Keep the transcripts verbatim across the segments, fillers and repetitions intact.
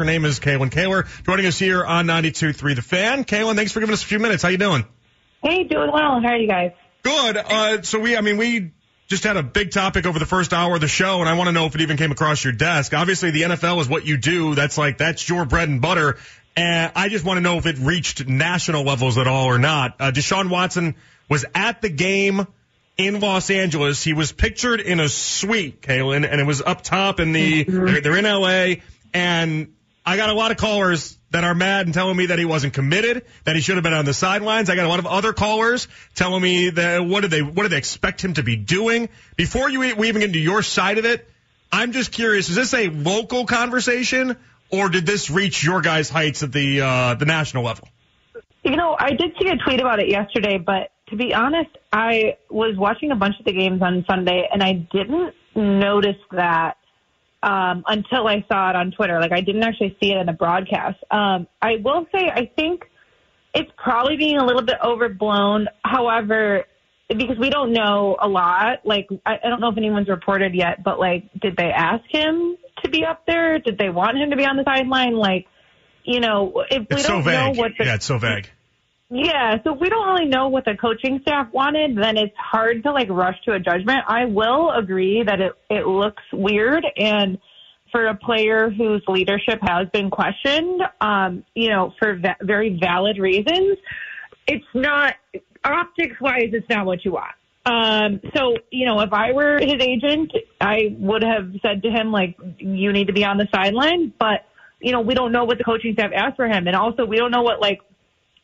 Her name is Kalyn Kahler, joining us here on ninety-two point three The Fan. Kalyn, thanks for giving us a few minutes. How you doing? Hey, doing well. How are you guys? Good. Uh, so we, I mean, we just had a big topic over the first hour of the show, and I want to know if it even came across your desk. Obviously, the N F L is what you do. That's like, that's your bread and butter. And I just want to know if it reached national levels at all or not. Uh, Deshaun Watson was at the game in Los Angeles. He was pictured in a suite, Kalyn, and it was up top in the, they're, they're in L A, and I got a lot of callers that are mad and telling me that he wasn't committed, that he should have been on the sidelines. I got a lot of other callers telling me that what did they what did they expect him to be doing. Before you we even get into your side of it, I'm just curious: is this a local conversation, or did this reach your guys' heights at the uh, the national level? You know, I did see a tweet about it yesterday, but to be honest, I was watching a bunch of the games on Sunday, and I didn't notice that. Um, until I saw it on Twitter. Like, I didn't actually see it in the broadcast. Um, I will say I think it's probably being a little bit overblown. However, because we don't know a lot, like, I, I don't know if anyone's reported yet, but, like, did they ask him to be up there? Did they want him to be on the sideline? Like, you know, if we it's don't so know what the... Yeah, it's so vague. Yeah, so if we don't really know what the coaching staff wanted, then it's hard to, like, rush to a judgment. I will agree that it, it looks weird, and for a player whose leadership has been questioned, um, you know, for va- very valid reasons, it's not, optics-wise, it's not what you want. Um, so, you know, if I were his agent, I would have said to him, like, you need to be on the sideline, but, you know, we don't know what the coaching staff asked for him, and also we don't know what, like,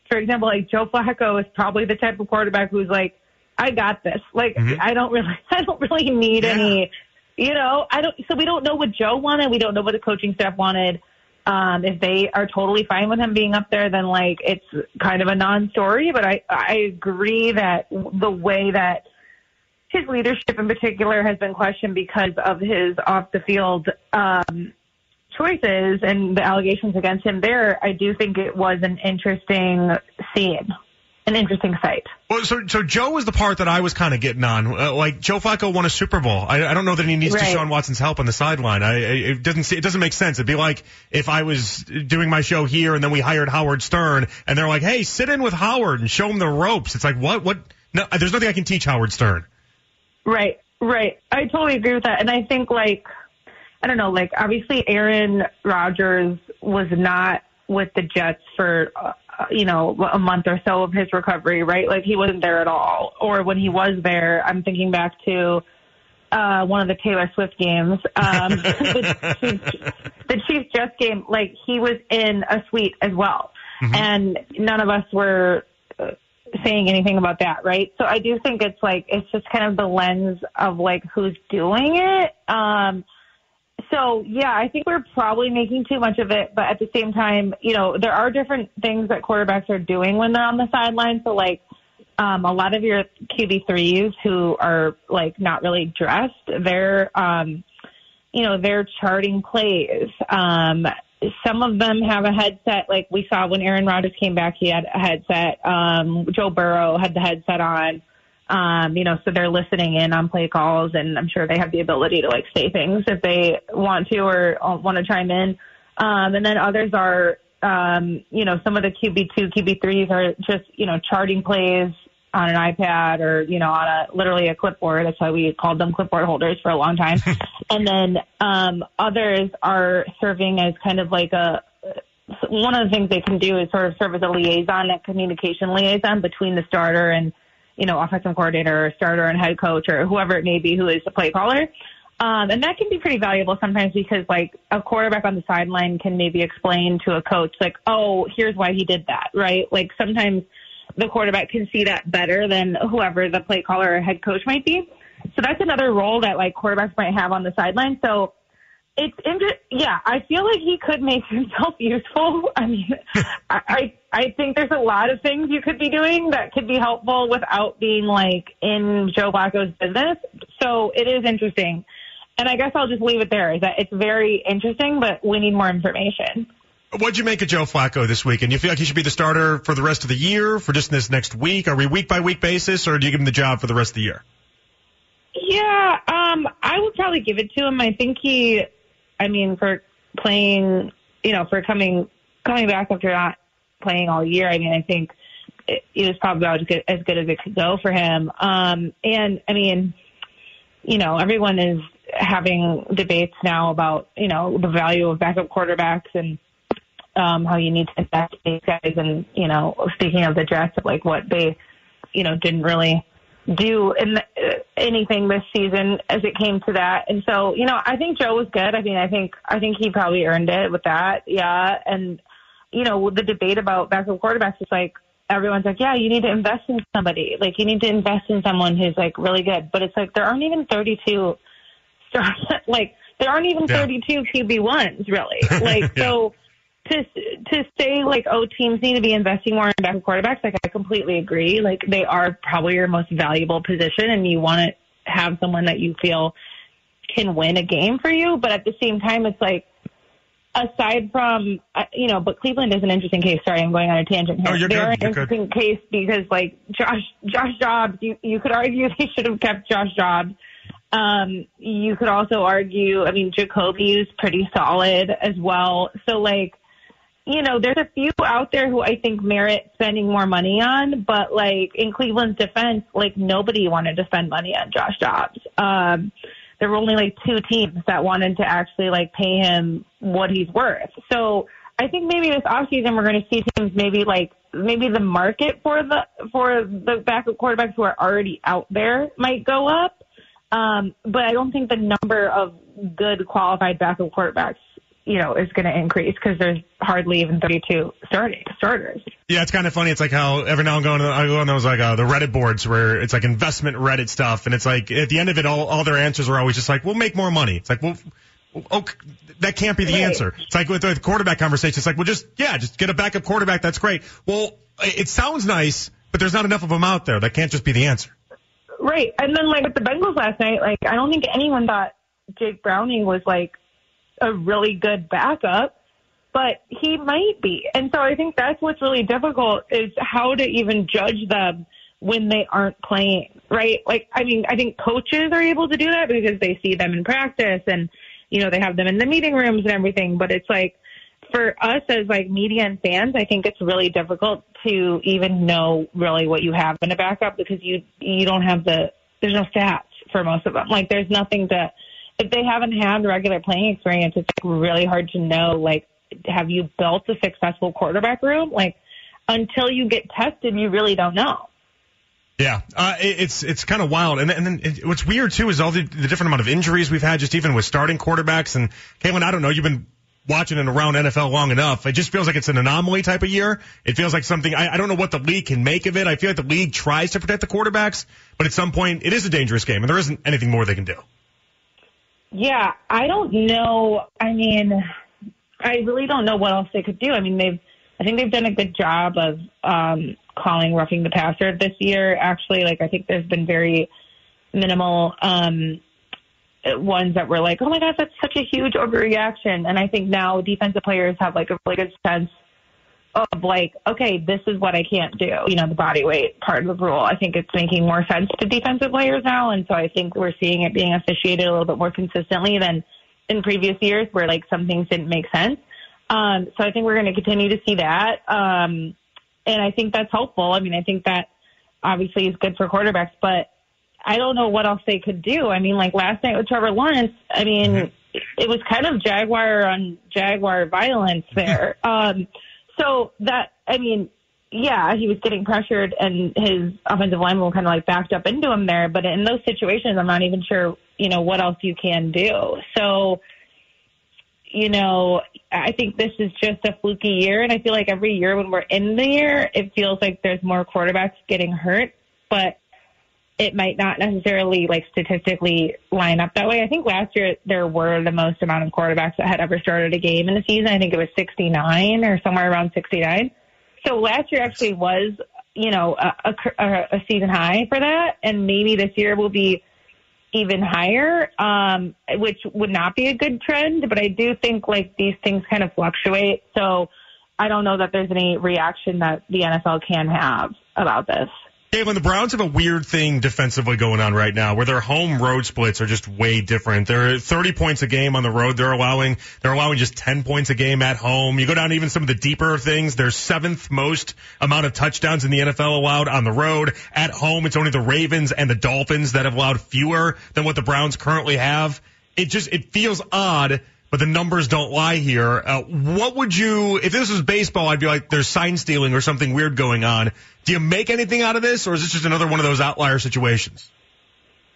for example, like Joe Flacco is probably the type of quarterback who's like, I got this. Like, mm-hmm. I don't really, I don't really need yeah. any, you know, I don't, so we don't know what Joe wanted. We don't know what the coaching staff wanted. Um, if they are totally fine with him being up there, then like, it's kind of a non-story, but I, I agree that the way that his leadership in particular has been questioned because of his off the field, um, choices and the allegations against him there, I do think it was an interesting scene, an interesting sight. Well, so so Joe was the part that I was kind of getting on. Uh, like, Joe Flacco won a Super Bowl. I, I don't know that he needs right. Deshaun Watson's help on the sideline. I, I it doesn't see, it doesn't make sense. It'd be like if I was doing my show here and then we hired Howard Stern and they're like, hey, sit in with Howard and show him the ropes. It's like, what? What? No, there's nothing I can teach Howard Stern. Right, right. I totally agree with that. And I think, like, I don't know, like, obviously Aaron Rodgers was not with the Jets for, uh, you know, a month or so of his recovery, right? Like, he wasn't there at all. Or when he was there, I'm thinking back to uh, one of the Taylor Swift games, um, the, Chiefs, the Chiefs-Jets game, like, he was in a suite as well. Mm-hmm. And none of us were saying anything about that, right? So I do think it's, like, it's just kind of the lens of, like, who's doing it. Um So, yeah, I think we're probably making too much of it. But at the same time, you know, there are different things that quarterbacks are doing when they're on the sideline. So, like, um, a lot of your Q B threes who are, like, not really dressed, they're, um, you know, they're charting plays. Um, some of them have a headset. Like, we saw when Aaron Rodgers came back, he had a headset. Um, Joe Burrow had the headset on. Um, you know, so they're listening in on play calls, and I'm sure they have the ability to, like, say things if they want to or want to chime in. Um, and then others are, um, you know, some of the Q B two, Q B threes are just, you know, charting plays on an iPad or, you know, on a literally a clipboard. That's why we called them clipboard holders for a long time. And then um, others are serving as kind of like a – one of the things they can do is sort of serve as a liaison, a communication liaison between the starter and – you know, offensive coordinator or starter and head coach or whoever it may be who is the play caller. Um, and that can be pretty valuable sometimes because, like, a quarterback on the sideline can maybe explain to a coach, like, oh, here's why he did that, right? Like, sometimes the quarterback can see that better than whoever the play caller or head coach might be. So that's another role that, like, quarterbacks might have on the sideline. So it's inter- yeah, I feel like he could make himself useful. I mean, I, I I think there's a lot of things you could be doing that could be helpful without being, like, in Joe Flacco's business. So it is interesting. And I guess I'll just leave it there, is that it's very interesting, but we need more information. What'd you make of Joe Flacco this week? And you feel like he should be the starter for the rest of the year, for just this next week? Are we week-by-week basis, or do you give him the job for the rest of the year? Yeah, um, I would probably give it to him. I think he... I mean, for playing you know, for coming coming back after not playing all year. I mean, I think it, it was probably about as good, as good as it could go for him. Um, and, I mean, you know, everyone is having debates now about, you know, the value of backup quarterbacks and um, how you need to invest in these guys. And, you know, speaking of the Jets, like what they, you know, didn't really do in the, anything this season as it came to that. And so, you know, I think Joe was good. I mean, I think I think he probably earned it with that. Yeah. And, you know, the debate about backup quarterbacks is like, everyone's like, yeah, you need to invest in somebody. Like, you need to invest in someone who's, like, really good. But it's like, there aren't even thirty-two, like, there aren't even yeah. thirty-two Q B ones, really. Like, yeah. so to to say, like, oh, teams need to be investing more in backup quarterbacks, like, I completely agree. Like, they are probably your most valuable position, and you want to have someone that you feel can win a game for you. But at the same time, it's like, aside from, you know, but Cleveland is an interesting case. Sorry, I'm going on a tangent here. Oh, you're They're good. An you're interesting good. Case because, like, Josh Josh Dobbs, you, you could argue they should have kept Josh Dobbs. Um, you could also argue, I mean, Jacoby is pretty solid as well. So, like, you know, there's a few out there who I think merit spending more money on. But, like, in Cleveland's defense, like, nobody wanted to spend money on Josh Dobbs. Um There were only, like, two teams that wanted to actually, like, pay him what he's worth. So I think maybe this offseason we're going to see teams maybe, like, maybe the market for the for the backup quarterbacks who are already out there might go up. Um, but I don't think the number of good qualified backup quarterbacks, you know, is going to increase because there's hardly even thirty-two starting, starters. Yeah, it's kind of funny. It's like how every now and then I go on those like uh, the Reddit boards where it's like investment Reddit stuff, and it's like at the end of it, all, all their answers are always just like, we'll make more money. It's like, well, okay, that can't be the right. answer. It's like with the quarterback conversation, it's like, well, just, yeah, just get a backup quarterback. That's great. Well, it sounds nice, but there's not enough of them out there. That can't just be the answer. Right. And then, like, with the Bengals last night, like, I don't think anyone thought Jake Browning was, like, a really good backup, but he might be. And so I think that's what's really difficult is how to even judge them when they aren't playing, right? Like, I mean, I think coaches are able to do that because they see them in practice and, you know, they have them in the meeting rooms and everything. But it's like for us as like media and fans, I think it's really difficult to even know really what you have in a backup because you, you don't have the, there's no stats for most of them. Like there's nothing to, if they haven't had regular playing experience, it's like really hard to know, like, have you built a successful quarterback room? Like, until you get tested, you really don't know. Yeah, uh, it, it's it's kind of wild. And, and then it, what's weird, too, is all the, the different amount of injuries we've had just even with starting quarterbacks. And, Kalyn, I don't know, you've been watching and around N F L long enough. It just feels like it's an anomaly type of year. It feels like something, I, I don't know what the league can make of it. I feel like the league tries to protect the quarterbacks, but at some point it is a dangerous game, and there isn't anything more they can do. Yeah, I don't know. I mean, I really don't know what else they could do. I mean, they've, I think they've done a good job of um, calling roughing the passer this year. Actually, like, I think there's been very minimal um, ones that were like, oh my gosh, that's such a huge overreaction. And I think now defensive players have like a really good sense of like, okay, this is what I can't do. You know, the body weight part of the rule. I think it's making more sense to defensive players now. And so I think we're seeing it being officiated a little bit more consistently than in previous years where like some things didn't make sense. Um, so I think we're going to continue to see that. Um, and I think that's helpful. I mean, I think that obviously is good for quarterbacks, but I don't know what else they could do. I mean, like last night with Trevor Lawrence, I mean, mm-hmm. it was kind of Jaguar on Jaguar violence there. um, So that, I mean, yeah, he was getting pressured and his offensive lineman kind of like backed up into him there. But in those situations, I'm not even sure, you know, what else you can do. So, you know, I think this is just a fluky year. And I feel like every year when we're in the year, it feels like there's more quarterbacks getting hurt, but it might not necessarily like statistically line up that way. I think last year there were the most amount of quarterbacks that had ever started a game in the season. I think it was sixty-nine or somewhere around sixty-nine. So last year actually was, you know, a, a, a season high for that. And maybe this year will be even higher, um, which would not be a good trend. But I do think like these things kind of fluctuate. So I don't know that there's any reaction that the N F L can have about this. Galen, the Browns have a weird thing defensively going on right now where their home road splits are just way different. They're thirty points a game on the road. They're allowing, they're allowing just ten points a game at home. You go down to even some of the deeper things. They're seventh most amount of touchdowns in the N F L allowed on the road. At home, it's only the Ravens and the Dolphins that have allowed fewer than what the Browns currently have. It just, it feels odd, but the numbers don't lie here. Uh, what would you, if this was baseball, I'd be like, there's sign stealing or something weird going on. Do you make anything out of this, or is this just another one of those outlier situations?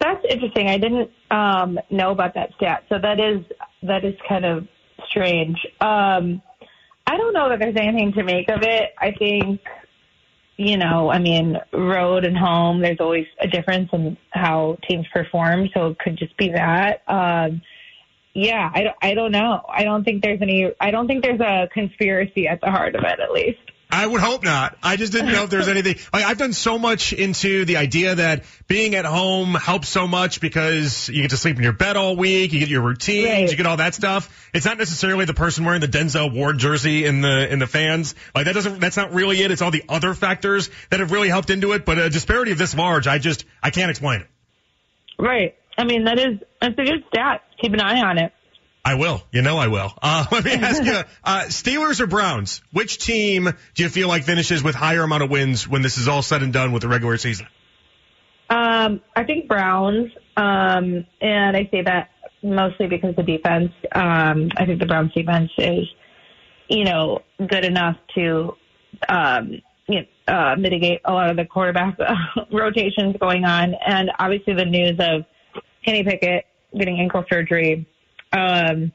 That's interesting. I didn't um, know about that stat, so that is that is kind of strange. Um, I don't know that there's anything to make of it. I think, you know, I mean, road and home, there's always a difference in how teams perform, so it could just be that. Um, yeah, I don't, I don't know. I don't think there's any. I don't think there's a conspiracy at the heart of it, at least. I would hope not. I just didn't know if there's anything. Like, I've done so much into the idea that being at home helps so much because you get to sleep in your bed all week, you get your routines, right. You get all that stuff. It's not necessarily the person wearing the Denzel Ward jersey in the in the fans. Like that doesn't. That's not really it. It's all the other factors that have really helped into it. But a disparity of this large, I just I can't explain it. Right. I mean, that is that's a good stat. Keep an eye on it. I will. You know I will. Uh, let me ask you, uh, Steelers or Browns, which team do you feel like finishes with higher amount of wins when this is all said and done with the regular season? Um, I think Browns, um, and I say that mostly because the defense. Um, I think the Browns defense is, you know, good enough to um, you know, uh, mitigate a lot of the quarterback rotations going on. And obviously the news of Kenny Pickett getting ankle surgery. Um,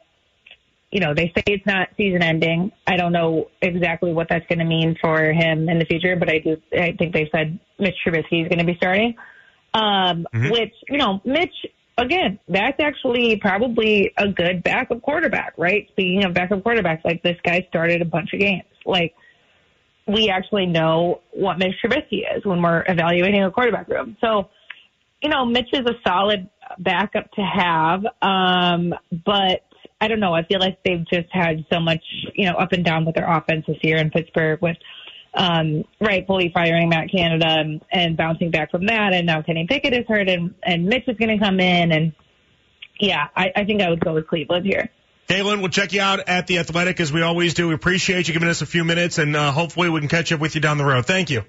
you know, they say it's not season ending. I don't know exactly what that's going to mean for him in the future, but I do. I think they've said Mitch Trubisky is going to be starting, um, mm-hmm. which, you know, Mitch, again, that's actually probably a good backup quarterback, right? Speaking of backup quarterbacks, like this guy started a bunch of games. Like we actually know what Mitch Trubisky is when we're evaluating a quarterback room. So, you know, Mitch is a solid backup to have, um, but I don't know. I feel like they've just had so much, you know, up and down with their offense this year in Pittsburgh with um, rightfully firing Matt Canada and, and bouncing back from that, and now Kenny Pickett is hurt, and, and Mitch is going to come in, and yeah, I, I think I would go with Cleveland here. Kalyn, we'll check you out at The Athletic as we always do. We appreciate you giving us a few minutes, and uh, hopefully we can catch up with you down the road. Thank you.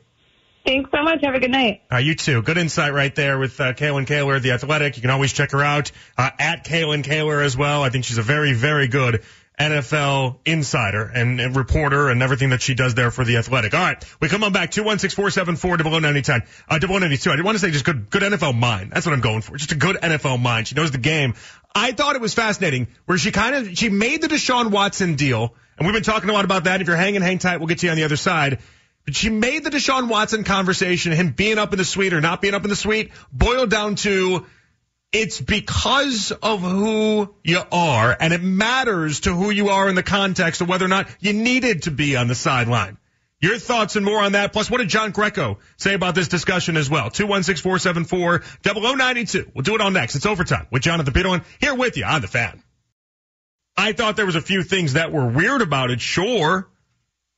Thanks so much. Have a good night. Uh, you too. Good insight right there with uh, Kalyn Kahler, The Athletic. You can always check her out uh, at Kalyn Kahler as well. I think she's a very, very good N F L insider and, and reporter and everything that she does there for The Athletic. All right. We come on back. two one six, four seven four, zero zero nine zero. Uh, double oh nine two. I did want to say just good, good N F L mind. That's what I'm going for. Just a good N F L mind. She knows the game. I thought it was fascinating where she kind of, she made the Deshaun Watson deal. And we've been talking a lot about that. If you're hanging, hang tight. We'll get to you on the other side. But she made the Deshaun Watson conversation, him being up in the suite or not being up in the suite, boiled down to it's because of who you are, and it matters to who you are in the context of whether or not you needed to be on the sideline. Your thoughts and more on that. Plus, what did John Greco say about this discussion as well? two one six, four seven four, double oh nine two. We'll do it all next. It's Overtime with Jonathan Peterlin here with you on The Fan. I thought there was a few things that were weird about it, sure.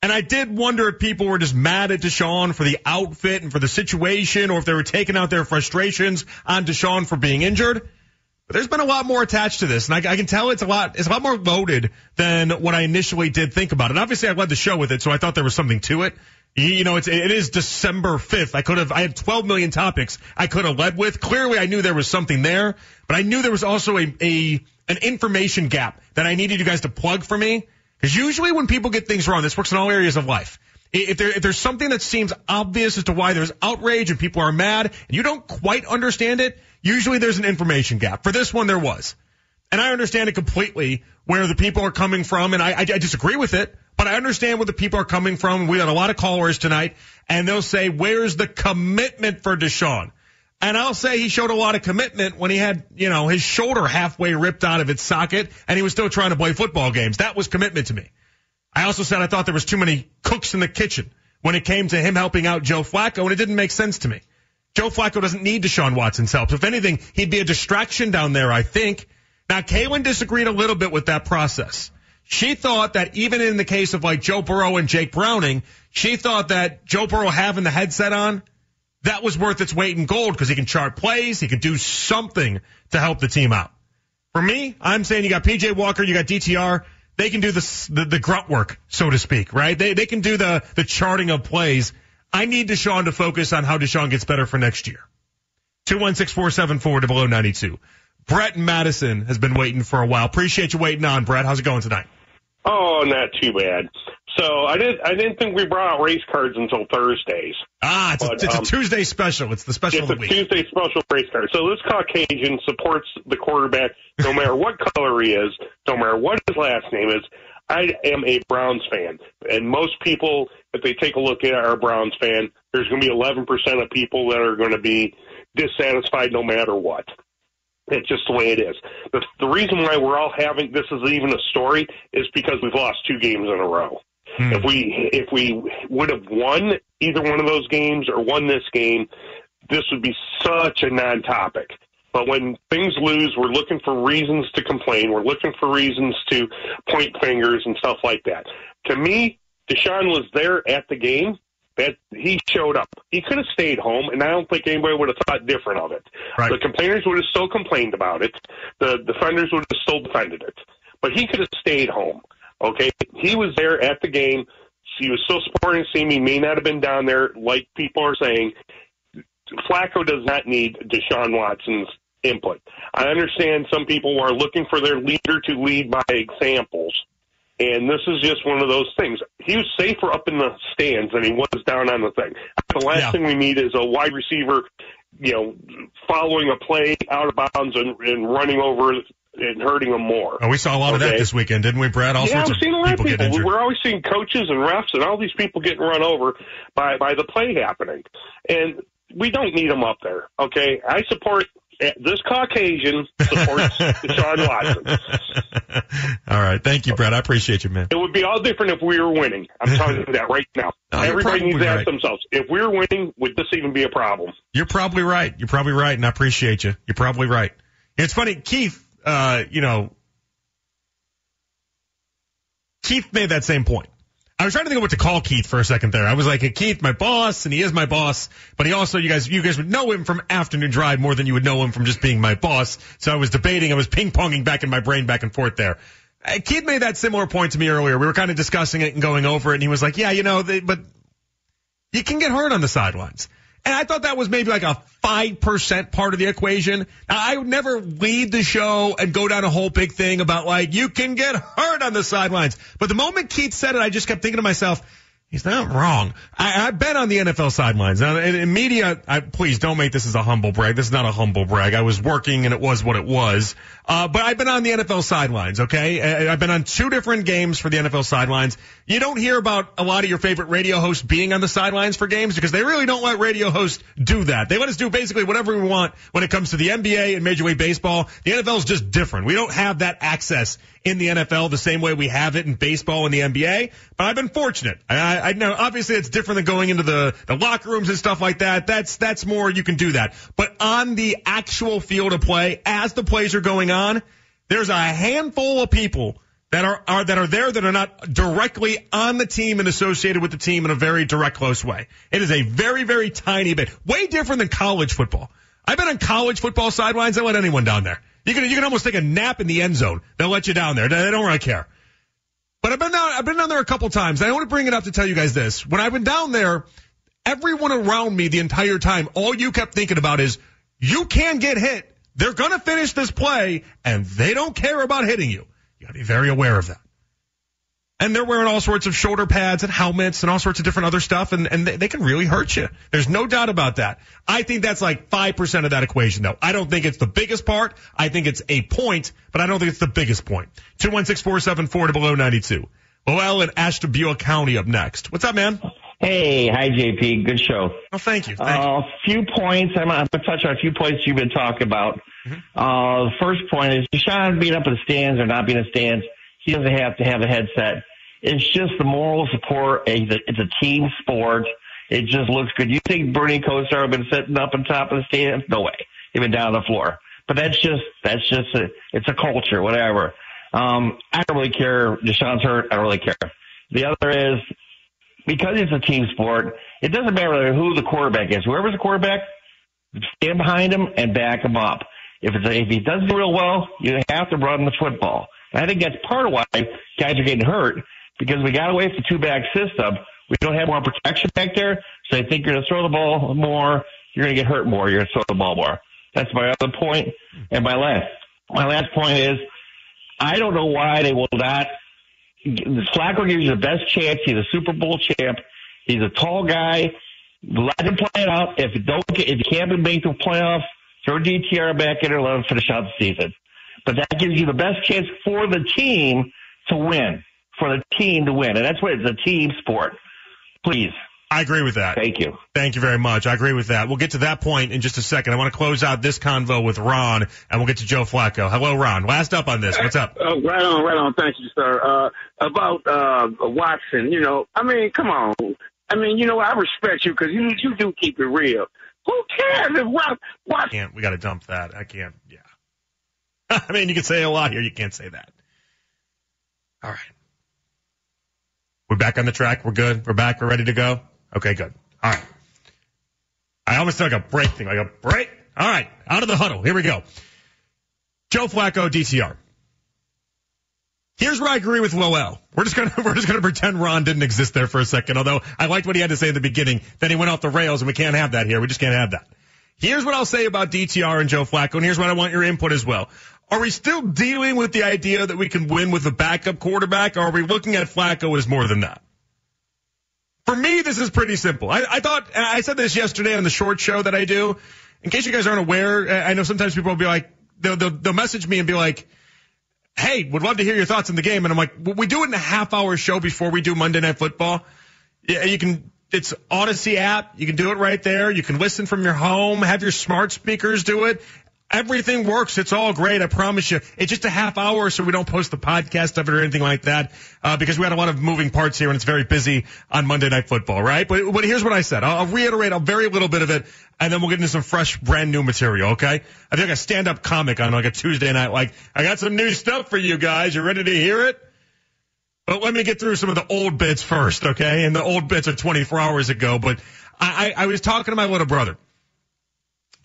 And I did wonder if people were just mad at Deshaun for the outfit and for the situation, or if they were taking out their frustrations on Deshaun for being injured. But there's been a lot more attached to this, and I, I can tell it's a lot, it's a lot more loaded than what I initially did think about it. And obviously, I led the show with it, so I thought there was something to it. You, you know, it's, it is December fifth. I could have, I had twelve million topics I could have led with. Clearly, I knew there was something there, but I knew there was also a, a an information gap that I needed you guys to plug for me. Because usually when people get things wrong, this works in all areas of life. If, there, if there's something that seems obvious as to why there's outrage and people are mad and you don't quite understand it, usually there's an information gap. For this one, there was. And I understand it completely where the people are coming from, and I, I, I disagree with it, but I understand where the people are coming from. We had a lot of callers tonight, and they'll say, where's the commitment for Deshaun? And I'll say he showed a lot of commitment when he had, you know, his shoulder halfway ripped out of its socket and he was still trying to play football games. That was commitment to me. I also said I thought there was too many cooks in the kitchen when it came to him helping out Joe Flacco, and it didn't make sense to me. Joe Flacco doesn't need Deshaun Watson's help. If anything, he'd be a distraction down there, I think. Now, Kalyn disagreed a little bit with that process. She thought that even in the case of like Joe Burrow and Jake Browning, she thought that Joe Burrow having the headset on that was worth its weight in gold because he can chart plays. He can do something to help the team out. For me, I'm saying you got P J. Walker, you got D T R. They can do the, the, the grunt work, so to speak, right? They they can do the, the charting of plays. I need Deshaun to focus on how Deshaun gets better for next year. two one six, four seven four, zero zero nine two. Brett Madison has been waiting for a while. Appreciate you waiting on, Brett. How's it going tonight? Oh, not too bad. So I didn't I didn't think we brought out race cards until Thursdays. Ah, it's, but, a, it's um, a Tuesday special. It's the special it's of the week. It's a Tuesday special race card. So this Caucasian supports the quarterback no matter what color he is, no matter what his last name is. I am a Browns fan, and most people, if they take a look at our Browns fan, there's going to be eleven percent of people that are going to be dissatisfied no matter what. It's just the way it is. The, the reason why we're all having this is even a story is because we've lost two games in a row. Hmm. If we if we would have won either one of those games or won this game, this would be such a non-topic. But when things lose, we're looking for reasons to complain. We're looking for reasons to point fingers and stuff like that. To me, Deshaun was there at the game. That he showed up. He could have stayed home, and I don't think anybody would have thought different of it. Right. The complainers would have still complained about it. The defenders would have still defended it. But he could have stayed home, okay? He was there at the game. He was still supporting the team. He may not have been down there like people are saying. Flacco does not need Deshaun Watson's input. I understand some people are looking for their leader to lead by examples. And this is just one of those things. He was safer up in the stands than he was down on the thing. The last yeah. thing we need is a wide receiver, you know, following a play out of bounds and, and running over and hurting them more. Oh, we saw a lot okay. of that this weekend, didn't we, Brad? All yeah, sorts I've seen of a lot people of people. We're always seeing coaches and refs and all these people getting run over by, by the play happening. And we don't need them up there, okay? I support this Caucasian supports Deshaun Watson. All right. Thank you, Brad. I appreciate you, man. It would be all different if we were winning. I'm telling you that right now. No, everybody needs to ask right. themselves, if we were winning, would this even be a problem? You're probably right. You're probably right, and I appreciate you. You're probably right. It's funny, Keith, uh, you know, Keith made that same point. I was trying to think of what to call Keith for a second there. I was like, hey, Keith, my boss, and he is my boss, but he also, you guys, you guys would know him from Afternoon Drive more than you would know him from just being my boss. So I was debating, I was ping-ponging back in my brain back and forth there. Uh, Keith made that similar point to me earlier. We were kind of discussing it and going over it, and he was like, yeah, you know, they, but you can get hurt on the sidelines. And I thought that was maybe like a five percent part of the equation. Now, I would never lead the show and go down a whole big thing about, like, you can get hurt on the sidelines. But the moment Keith said it, I just kept thinking to myself, he's not wrong. I, I've been on the N F L sidelines. Now, in, in media, I, please don't make this as a humble brag. This is not a humble brag. I was working, and it was what it was. Uh, but I've been on the N F L sidelines, okay? I, I've been on two different games for the N F L sidelines. You don't hear about a lot of your favorite radio hosts being on the sidelines for games because they really don't let radio hosts do that. They let us do basically whatever we want when it comes to the N B A and Major League Baseball. The N F L is just different. We don't have that access in the N F L the same way we have it in baseball and the N B A. But I've been fortunate. I, I know, obviously, it's different than going into the, the locker rooms and stuff like that. That's that's more, you can do that. But on the actual field of play, as the plays are going on, there's a handful of people that are, are that are there that are not directly on the team and associated with the team in a very direct, close way. It is a very, very tiny bit. Way different than college football. I've been on college football sidelines. They don't let anyone down there. You can you can almost take a nap in the end zone. They'll let you down there. They don't really care. But I've been down, I've been down there a couple times. I want to bring it up to tell you guys this. When I've been down there, everyone around me the entire time, all you kept thinking about is, you can get hit. They're going to finish this play, and they don't care about hitting you. You got to be very aware of that. And they're wearing all sorts of shoulder pads and helmets and all sorts of different other stuff, and, and they, they can really hurt you. There's no doubt about that. I think that's like five percent of that equation, though. I don't think it's the biggest part. I think it's a point, but I don't think it's the biggest point. two one six, four seven four, zero zero nine two. Lowell in Ashtabula County up next. What's up, man? Hey, hi, J P. Good show. Oh, thank you. A uh, few points. I'm, I'm going to touch on a few points you've been talking about. Mm-hmm. Uh, the first point is Deshaun being up in the stands or not being in the stands. He doesn't have to have a headset. It's just the moral support. It's a team sport. It just looks good. You think Bernie Kosar have been sitting up on top of the stands? No way. Even down on the floor. But that's just, that's just, a, it's a culture, whatever. Um, I don't really care. Deshaun's hurt. I don't really care. The other is, because it's a team sport, It doesn't matter who the quarterback is. Whoever's the quarterback, stand behind him and back him up. If it's if he does it real well, you have to run the football. And I think that's part of why guys are getting hurt, because we got away from the two-back system. We don't have more protection back there, so I think you're going to throw the ball more. You're going to get hurt more. You're going to throw the ball more. That's my other point. And my last, my last point is, I don't know why they will not. Flacco gives you the best chance. He's a Super Bowl champ. He's a tall guy. Let him play it out. If you don't, if you can't make the playoffs, throw D T R back in or let him finish out the season. But that gives you the best chance for the team to win. For the team to win, and that's what it's a team sport. Please. I agree with that. Thank you. Thank you very much. I agree with that. We'll get to that point in just a second. I want to close out this convo with Ron, and we'll get to Joe Flacco. Hello, Ron. Last up on this. What's up? Oh, right on, right on. Thank you, sir. Uh, about uh, Watson, you know, I mean, come on. I mean, you know, I respect you because you, you do keep it real. Who cares if Watson? I can't. We got to dump that. I can't. Yeah. I mean, you can say a lot here. You can't say that. All right. We're back on the track. We're good. We're back. We're ready to go. Okay, good. All right. I almost took a break thing. I go, break? All right. Out of the huddle. Here we go. Joe Flacco, D T R. Here's where I agree with Lowell. We're just gonna, we're just gonna pretend Ron didn't exist there for a second, although I liked what he had to say in the beginning. Then he went off the rails and we can't have that here. We just can't have that. Here's what I'll say about D T R and Joe Flacco, and here's what I want your input as well. Are we still dealing with the idea that we can win with a backup quarterback, or are we looking at Flacco as more than that? For me, this is pretty simple. I, I thought, and I said this yesterday on the short show that I do. In case you guys aren't aware, I know sometimes people will be like, they'll, they'll, they'll message me and be like, hey, would love to hear your thoughts on the game. And I'm like, well, we do it in a half hour show before we do Monday Night Football. Yeah, you can, it's Odyssey app. You can do it right there. You can listen from your home, have your smart speakers do it. Everything works. It's all great. I promise you. It's just a half hour, so we don't post the podcast of it or anything like that, uh, because we had a lot of moving parts here, and it's very busy on Monday Night Football, right? But, but here's what I said. I'll, I'll reiterate a very little bit of it, and then we'll get into some fresh, brand new material, okay? I think a stand-up comic on like a Tuesday night, like, I got some new stuff for you guys. You ready to hear it? But let me get through some of the old bits first, okay? And the old bits are twenty-four hours ago, but I, I, I was talking to my little brother.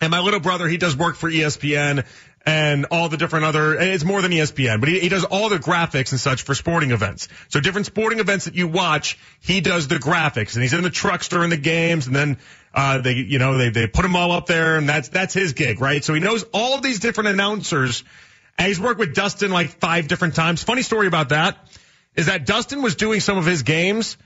And my little brother, he does work for E S P N and all the different other, it's more than E S P N, but he, he does all the graphics and such for sporting events. So different sporting events that you watch, he does the graphics, and he's in the trucks during the games, and then, uh, they, you know, they, they put them all up there, and that's, that's his gig, right? So he knows all of these different announcers, and he's worked with Dustin like five different times. Funny story about that is that Dustin was doing some of his games,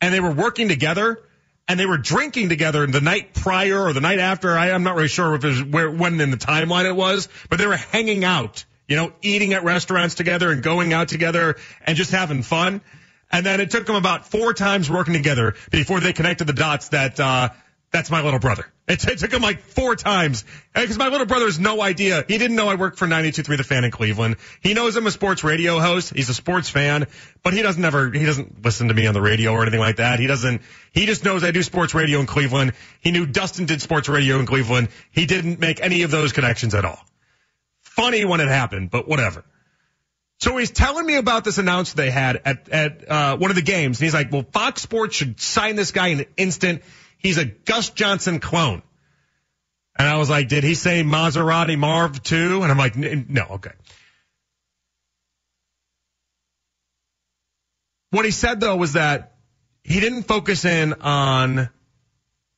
and they were working together. And they were drinking together the night prior or the night after. I, I'm not really sure if it was where, when in the timeline it was, but they were hanging out, you know, eating at restaurants together and going out together and just having fun. And then it took them about four times working together before they connected the dots that, uh, that's my little brother. It, t- it took him like four times because my little brother has no idea. He didn't know I worked for ninety-two point three The Fan in Cleveland. He knows I'm a sports radio host. He's a sports fan, but he doesn't ever, he doesn't listen to me on the radio or anything like that. He doesn't, he just knows I do sports radio in Cleveland. He knew Dustin did sports radio in Cleveland. He didn't make any of those connections at all. Funny when it happened, but whatever. So he's telling me about this announcer they had at, at, uh, one of the games. And he's like, well, Fox Sports should sign this guy in an instant. He's a Gus Johnson clone. And I was like, did he say Maserati Marv too? And I'm like, no, okay. What he said, though, was that he didn't focus in on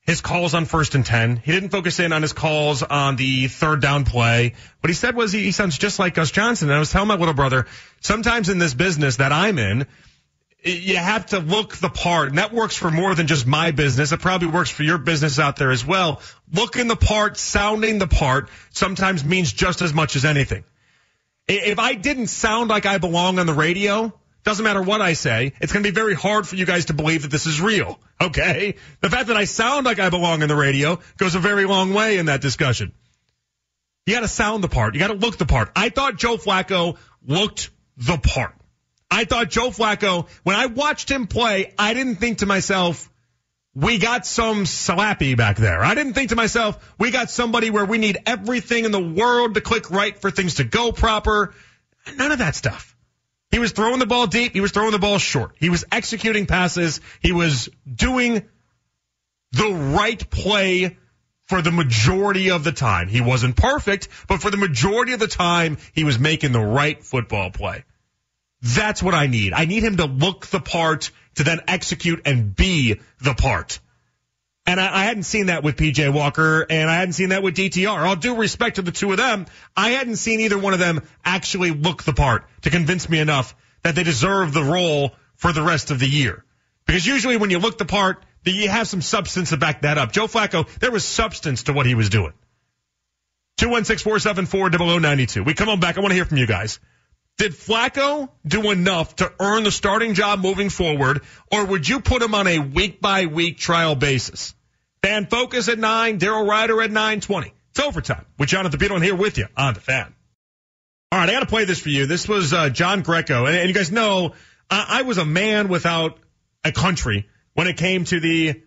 his calls on first and ten. He didn't focus in on his calls on the third down play. What he said was he, he sounds just like Gus Johnson. And I was telling my little brother, sometimes in this business that I'm in, you have to look the part, and that works for more than just my business. It probably works for your business out there as well. Looking the part, sounding the part, sometimes means just as much as anything. If I didn't sound like I belong on the radio, doesn't matter what I say, it's going to be very hard for you guys to believe that this is real, okay? The fact that I sound like I belong on the radio goes a very long way in that discussion. You got to sound the part. You got to look the part. I thought Joe Flacco looked the part. I thought Joe Flacco, when I watched him play, I didn't think to myself, we got some slappy back there. I didn't think to myself, we got somebody where we need everything in the world to click right for things to go proper. None of that stuff. He was throwing the ball deep. He was throwing the ball short. He was executing passes. He was doing the right play for the majority of the time. He wasn't perfect, but for the majority of the time, he was making the right football play. That's what I need. I need him to look the part to then execute and be the part. And I, I hadn't seen that with P J. Walker, and I hadn't seen that with D T R. All due respect to the two of them, I hadn't seen either one of them actually look the part to convince me enough that they deserve the role for the rest of the year. Because usually when you look the part, you have some substance to back that up. Joe Flacco, there was substance to what he was doing. two one six, four seven four, zero zero nine two. We come on back. I want to hear from you guys. Did Flacco do enough to earn the starting job moving forward, or would you put him on a week-by-week trial basis? Fan Focus at nine, Darryl Ryder at nine twenty. It's overtime with Jonathan Peterlin here with you on The Fan. All right, I got to play this for you. This was uh, John Greco. And, and you guys know I, I was a man without a country when it came to the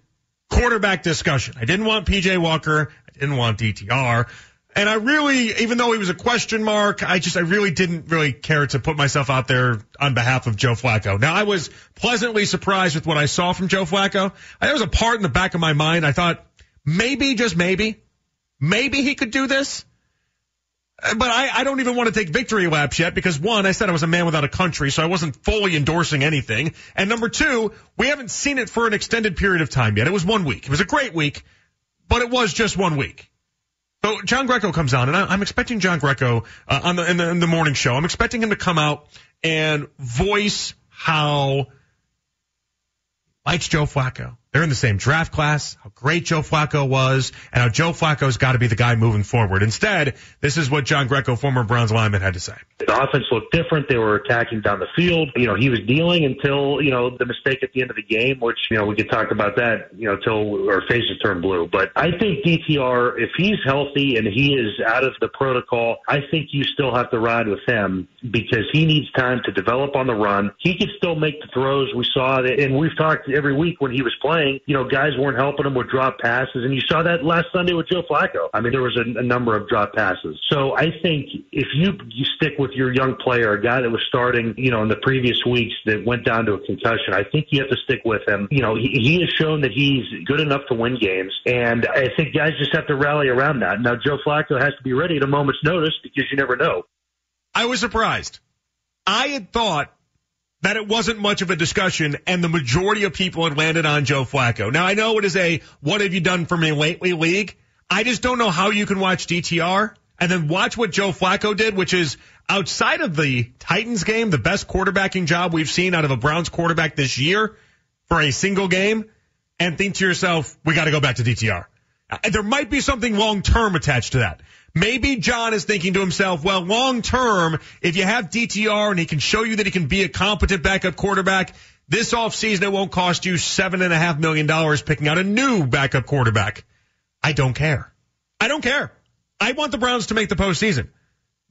quarterback discussion. I didn't want P J. Walker. I didn't want D T R. And I really, even though he was a question mark, I just, I really didn't really care to put myself out there on behalf of Joe Flacco. Now, I was pleasantly surprised with what I saw from Joe Flacco. There was a part in the back of my mind. I thought, maybe, just maybe, maybe he could do this. But I, I don't even want to take victory laps yet because, one, I said I was a man without a country, so I wasn't fully endorsing anything. And, number two, we haven't seen it for an extended period of time yet. It was one week. It was a great week, but it was just one week. So John Greco comes on, and I'm expecting John Greco uh, on the in, the in the morning show. I'm expecting him to come out and voice how he likes Joe Flacco. They're in the same draft class, how great Joe Flacco was, and how Joe Flacco's got to be the guy moving forward. Instead, this is what John Greco, former Browns lineman, had to say. The offense looked different. They were attacking down the field. You know, he was dealing until, you know, the mistake at the end of the game, which, you know, we could talk about that, you know, till our faces turn blue. But I think D T R, if he's healthy and he is out of the protocol, I think you still have to ride with him because he needs time to develop on the run. He can still make the throws. We saw that, and we've talked every week when he was playing. You know, guys weren't helping him with drop passes, and you saw that last Sunday with Joe Flacco. I mean, there was a, a number of drop passes. So I think if you, you stick with your young player, a guy that was starting, you know, in the previous weeks that went down to a concussion, I think you have to stick with him. You know, he, he has shown that he's good enough to win games, and I think guys just have to rally around that. Now, Joe Flacco has to be ready at a moment's notice because you never know. I was surprised. I had thought that it wasn't much of a discussion, and the majority of people had landed on Joe Flacco. Now, I know it is a what-have-you-done-for-me-lately league. I just don't know how you can watch D T R and then watch what Joe Flacco did, which is, outside of the Titans game, the best quarterbacking job we've seen out of a Browns quarterback this year for a single game, and think to yourself, we got to go back to D T R. There might be something long-term attached to that. Maybe John is thinking to himself, well, long-term, if you have D T R and he can show you that he can be a competent backup quarterback, this offseason it won't cost you seven point five million dollars picking out a new backup quarterback. I don't care. I don't care. I want the Browns to make the postseason.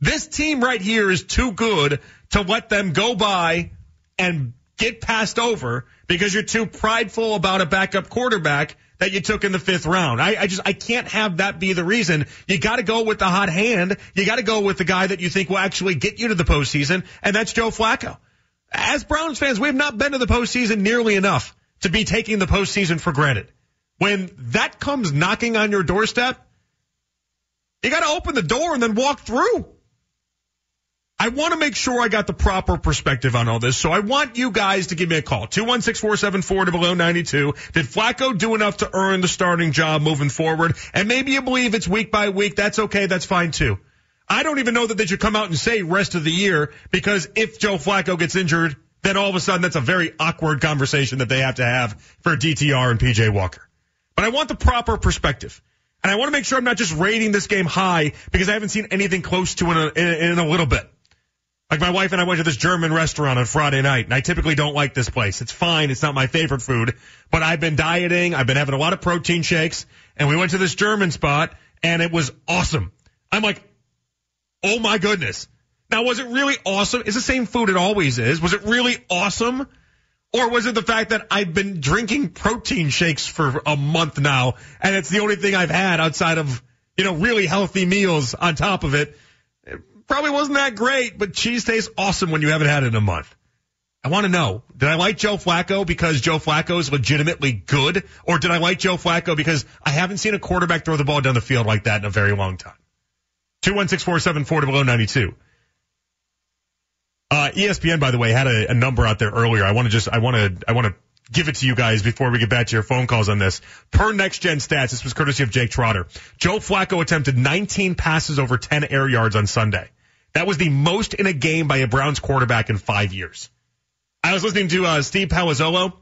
This team right here is too good to let them go by and get passed over because you're too prideful about a backup quarterback that you took in the fifth round. I, I just, I can't have that be the reason. You got to go with the hot hand. You got to go with the guy that you think will actually get you to the postseason, and that's Joe Flacco. As Browns fans, we have not been to the postseason nearly enough to be taking the postseason for granted. When that comes knocking on your doorstep, you got to open the door and then walk through. I want to make sure I got the proper perspective on all this, so I want you guys to give me a call. two one six, four seven four, zero zero nine two. Did Flacco do enough to earn the starting job moving forward? And maybe you believe it's week by week. That's okay. That's fine, too. I don't even know that they should come out and say rest of the year, because if Joe Flacco gets injured, then all of a sudden that's a very awkward conversation that they have to have for D T R and P J. Walker. But I want the proper perspective. And I want to make sure I'm not just rating this game high because I haven't seen anything close to it in, in, in a little bit. Like, my wife and I went to this German restaurant on Friday night, and I typically don't like this place. It's fine. It's not my favorite food. But I've been dieting. I've been having a lot of protein shakes. And we went to this German spot, and it was awesome. I'm like, oh, my goodness. Now, was it really awesome? It's the same food it always is. Was it really awesome? Or was it the fact that I've been drinking protein shakes for a month now, and it's the only thing I've had outside of, you know, really healthy meals on top of it? Probably wasn't that great, but cheese tastes awesome when you haven't had it in a month. I want to know, did I like Joe Flacco because Joe Flacco is legitimately good, or did I like Joe Flacco because I haven't seen a quarterback throw the ball down the field like that in a very long time? two one six, four seven four, zero zero nine two. Uh, E S P N, by the way, had a, a number out there earlier. I want to just, I want to, I want to give it to you guys before we get back to your phone calls on this. Per Next Gen Stats, this was courtesy of Jake Trotter. Joe Flacco attempted nineteen passes over ten air yards on Sunday. That was the most in a game by a Browns quarterback in five years. I was listening to uh, Steve Palazzolo,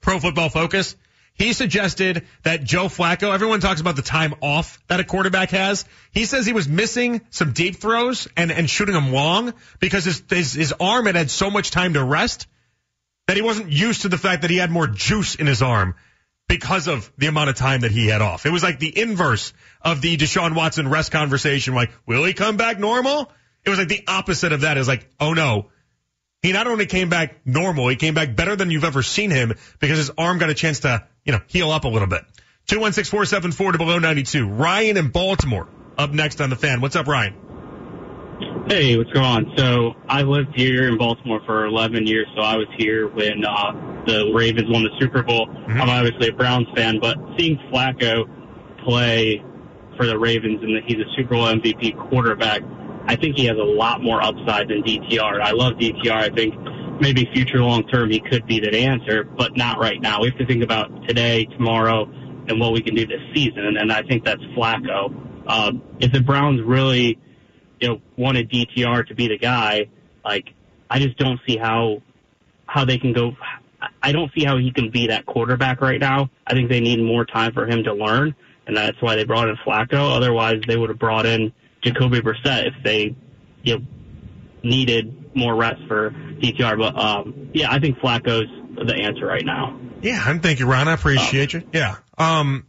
Pro Football Focus. He suggested that Joe Flacco, everyone talks about the time off that a quarterback has. He says he was missing some deep throws and, and shooting them long because his, his, his arm had had so much time to rest that he wasn't used to the fact that he had more juice in his arm because of the amount of time that he had off. It was like the inverse of the Deshaun Watson rest conversation. Like, will he come back normal? It was like the opposite of that. It was like, oh no. He not only came back normal, he came back better than you've ever seen him because his arm got a chance to, you know, heal up a little bit. two one six, four seven four, zero zero nine two. Ryan in Baltimore up next on The Fan. What's up, Ryan? Hey, what's going on? So I lived here in Baltimore for eleven years, so I was here when uh, the Ravens won the Super Bowl. Mm-hmm. I'm obviously a Browns fan, but seeing Flacco play for the Ravens and that he's a Super Bowl M V P quarterback, I think he has a lot more upside than D T R. I love D T R. I think maybe future long-term he could be that answer, but not right now. We have to think about today, tomorrow, and what we can do this season, and I think that's Flacco. Uh, if the Browns really, you know, wanted D T R to be the guy, like, I just don't see how how they can go. I don't see how he can be that quarterback right now. I think they need more time for him to learn, and that's why they brought in Flacco. Otherwise, they would have brought in Jacoby Brissett if they, you know, needed more rest for D T R. But, um, yeah, I think Flacco's the answer right now. Yeah, I'm thinking, Ron. I appreciate um, you. Yeah. Um,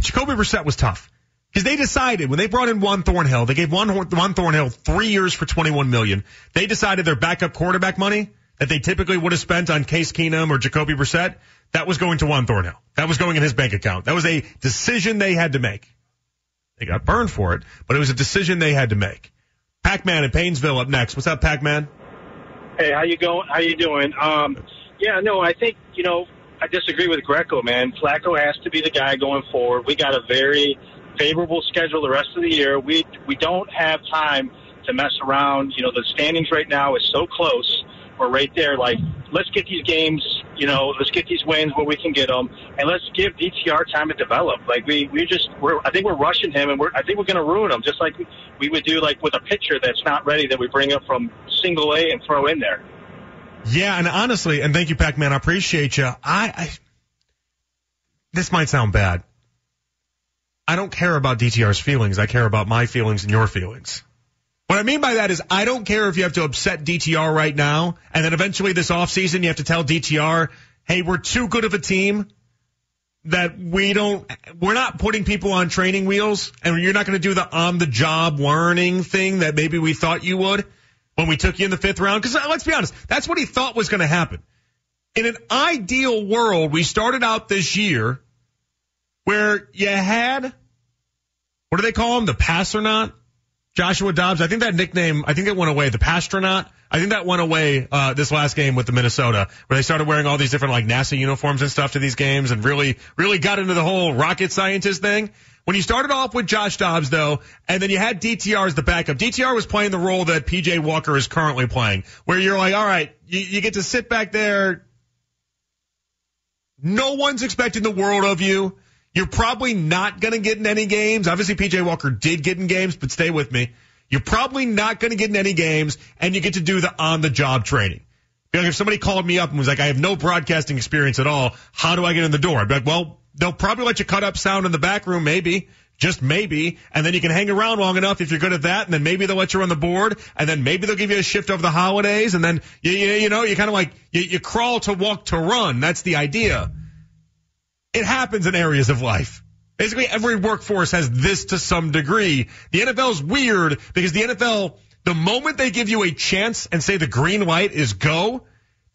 Jacoby Brissett was tough because they decided when they brought in Juan Thornhill, they gave Juan, Juan Thornhill three years for twenty-one million dollars. They decided their backup quarterback money that they typically would have spent on Case Keenum or Jacoby Brissett, that was going to Juan Thornhill. That was going in his bank account. That was a decision they had to make. They got burned for it, but it was a decision they had to make. Pac-Man in Painesville up next. What's up, Pac-Man? Hey, how you going? How you doing? Um, yeah, no, I think, you know, I disagree with Greco, man. Flacco has to be the guy going forward. We got a very favorable schedule the rest of the year. We we don't have time to mess around. You know, the standings right now is so close. We're right there. Like, let's get these games, you know, let's get these wins where we can get them, and let's give D T R time to develop. Like, we, we just, we're, I think we're rushing him, and we're, I think we're going to ruin him, just like we would do, like, with a pitcher that's not ready that we bring up from single A and throw in there. Yeah, and honestly, and thank you, Pac-Man, I appreciate you. I, I this might sound bad. I don't care about D T R's feelings. I care about my feelings and your feelings. What I mean by that is I don't care if you have to upset D T R right now, and then eventually this offseason you have to tell D T R, hey, we're too good of a team that we don't, we're not putting people on training wheels, and you're not going to do the on-the-job learning thing that maybe we thought you would when we took you in the fifth round. Because let's be honest, that's what he thought was going to happen. In an ideal world, we started out this year where you had, what do they call him, the Pastronaut? Joshua Dobbs, I think that nickname, I think it went away. The Pastronaut, I think that went away uh this last game with the Minnesota, where they started wearing all these different like NASA uniforms and stuff to these games and really, really got into the whole rocket scientist thing. When you started off with Josh Dobbs, though, and then you had D T R as the backup, D T R was playing the role that P J. Walker is currently playing, where you're like, all right, you, you get to sit back there. No one's expecting the world of you. You're probably not going to get in any games. Obviously, P J. Walker did get in games, but stay with me. You're probably not going to get in any games, and you get to do the on-the-job training. Because if somebody called me up and was like, I have no broadcasting experience at all, how do I get in the door? I'd be like, well, they'll probably let you cut up sound in the back room, maybe, just maybe, and then you can hang around long enough if you're good at that, and then maybe they'll let you run the board, and then maybe they'll give you a shift over the holidays, and then, you, you, you know, you kind of like, you, you crawl to walk to run. That's the idea. It happens in areas of life. Basically, every workforce has this to some degree. The N F L's weird because the N F L, the moment they give you a chance and say the green light is go,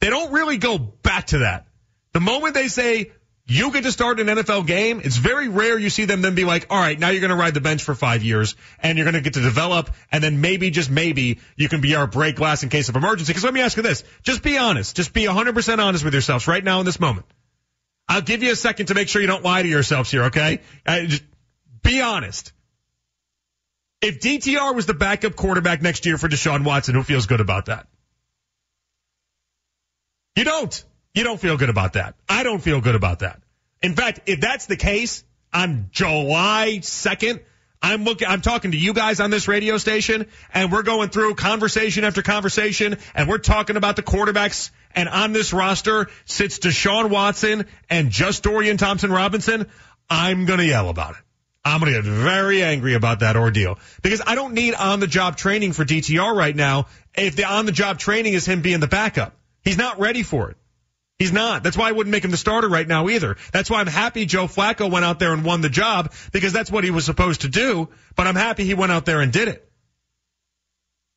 they don't really go back to that. The moment they say You get to start an N F L game. It's very rare you see them then be like, all right, now you're going to ride the bench for five years, and you're going to get to develop, and then maybe, just maybe, you can be our break glass in case of emergency. Because let me ask you this. Just be honest. Just be one hundred percent honest with yourselves right now in this moment. I'll give you a second to make sure you don't lie to yourselves here, okay? Uh, just be honest. If D T R was the backup quarterback next year for Deshaun Watson, who feels good about that? You don't. You don't feel good about that. I don't feel good about that. In fact, if that's the case, on July second, I'm looking, I'm talking to you guys on this radio station, and we're going through conversation after conversation, and we're talking about the quarterbacks, and on this roster sits Deshaun Watson and just Dorian Thompson-Robinson. I'm going to yell about it. I'm going to get very angry about that ordeal, because I don't need on-the-job training for D T R right now if the on-the-job training is him being the backup. He's not ready for it. He's not. That's why I wouldn't make him the starter right now either. That's why I'm happy Joe Flacco went out there and won the job, because that's what he was supposed to do, but I'm happy he went out there and did it.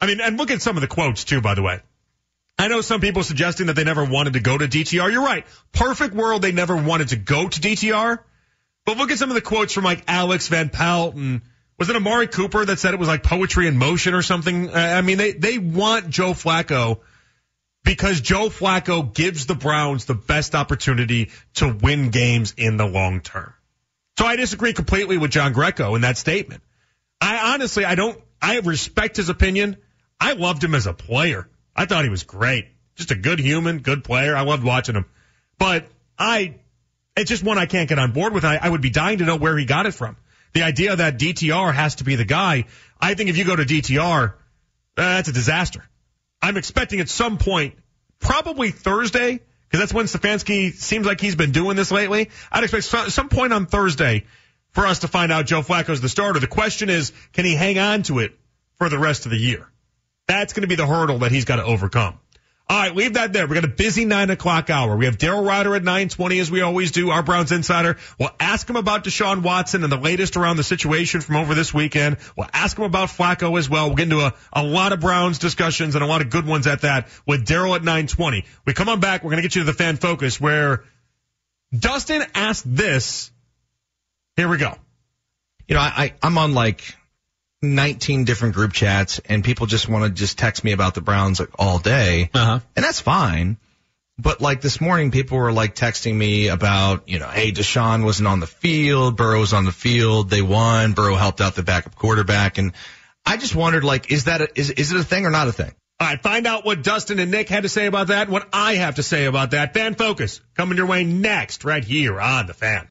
I mean, and look at some of the quotes too, by the way. I know some people suggesting that they never wanted to go to D T R. You're right. Perfect world, they never wanted to go to D T R. But look at some of the quotes from, like, Alex Van Pelt, and was it Amari Cooper that said it was like poetry in motion or something? I mean, they, they want Joe Flacco, because Joe Flacco gives the Browns the best opportunity to win games in the long term. So I disagree completely with John Greco in that statement. I honestly, I don't, I respect his opinion. I loved him as a player. I thought he was great. Just a good human, good player. I loved watching him. But I, it's just one I can't get on board with. I, I would be dying to know where he got it from. The idea that D T R has to be the guy. I think if you go to D T R, uh, that's a disaster. I'm expecting at some point, probably Thursday, because that's when Stefanski seems like he's been doing this lately. I'd expect some point on Thursday for us to find out Joe Flacco's the starter. The question is, can he hang on to it for the rest of the year? That's going to be the hurdle that he's got to overcome. All right, leave that there. We've got a busy nine o'clock hour. We have Darryl Ryder at nine twenty, as we always do, our Browns insider. We'll ask him about Deshaun Watson and the latest around the situation from over this weekend. We'll ask him about Flacco as well. We'll get into a, a lot of Browns discussions and a lot of good ones at that with Darryl at nine twenty. We come on back. We're going to get you to the Fan Focus, where Dustin asked this. Here we go. You know, I, I'm on like nineteen different group chats, and people just want to just text me about the Browns like all day. Uh-huh. And that's fine. But like this morning, people were like texting me about, you know, hey, Deshaun wasn't on the field. Burrow was on the field. They won. Burrow helped out the backup quarterback. And I just wondered, like, is that a, is, is it a thing or not a thing? All right. Find out what Dustin and Nick had to say about that and what I have to say about that. Fan Focus coming your way next right here on The Fan.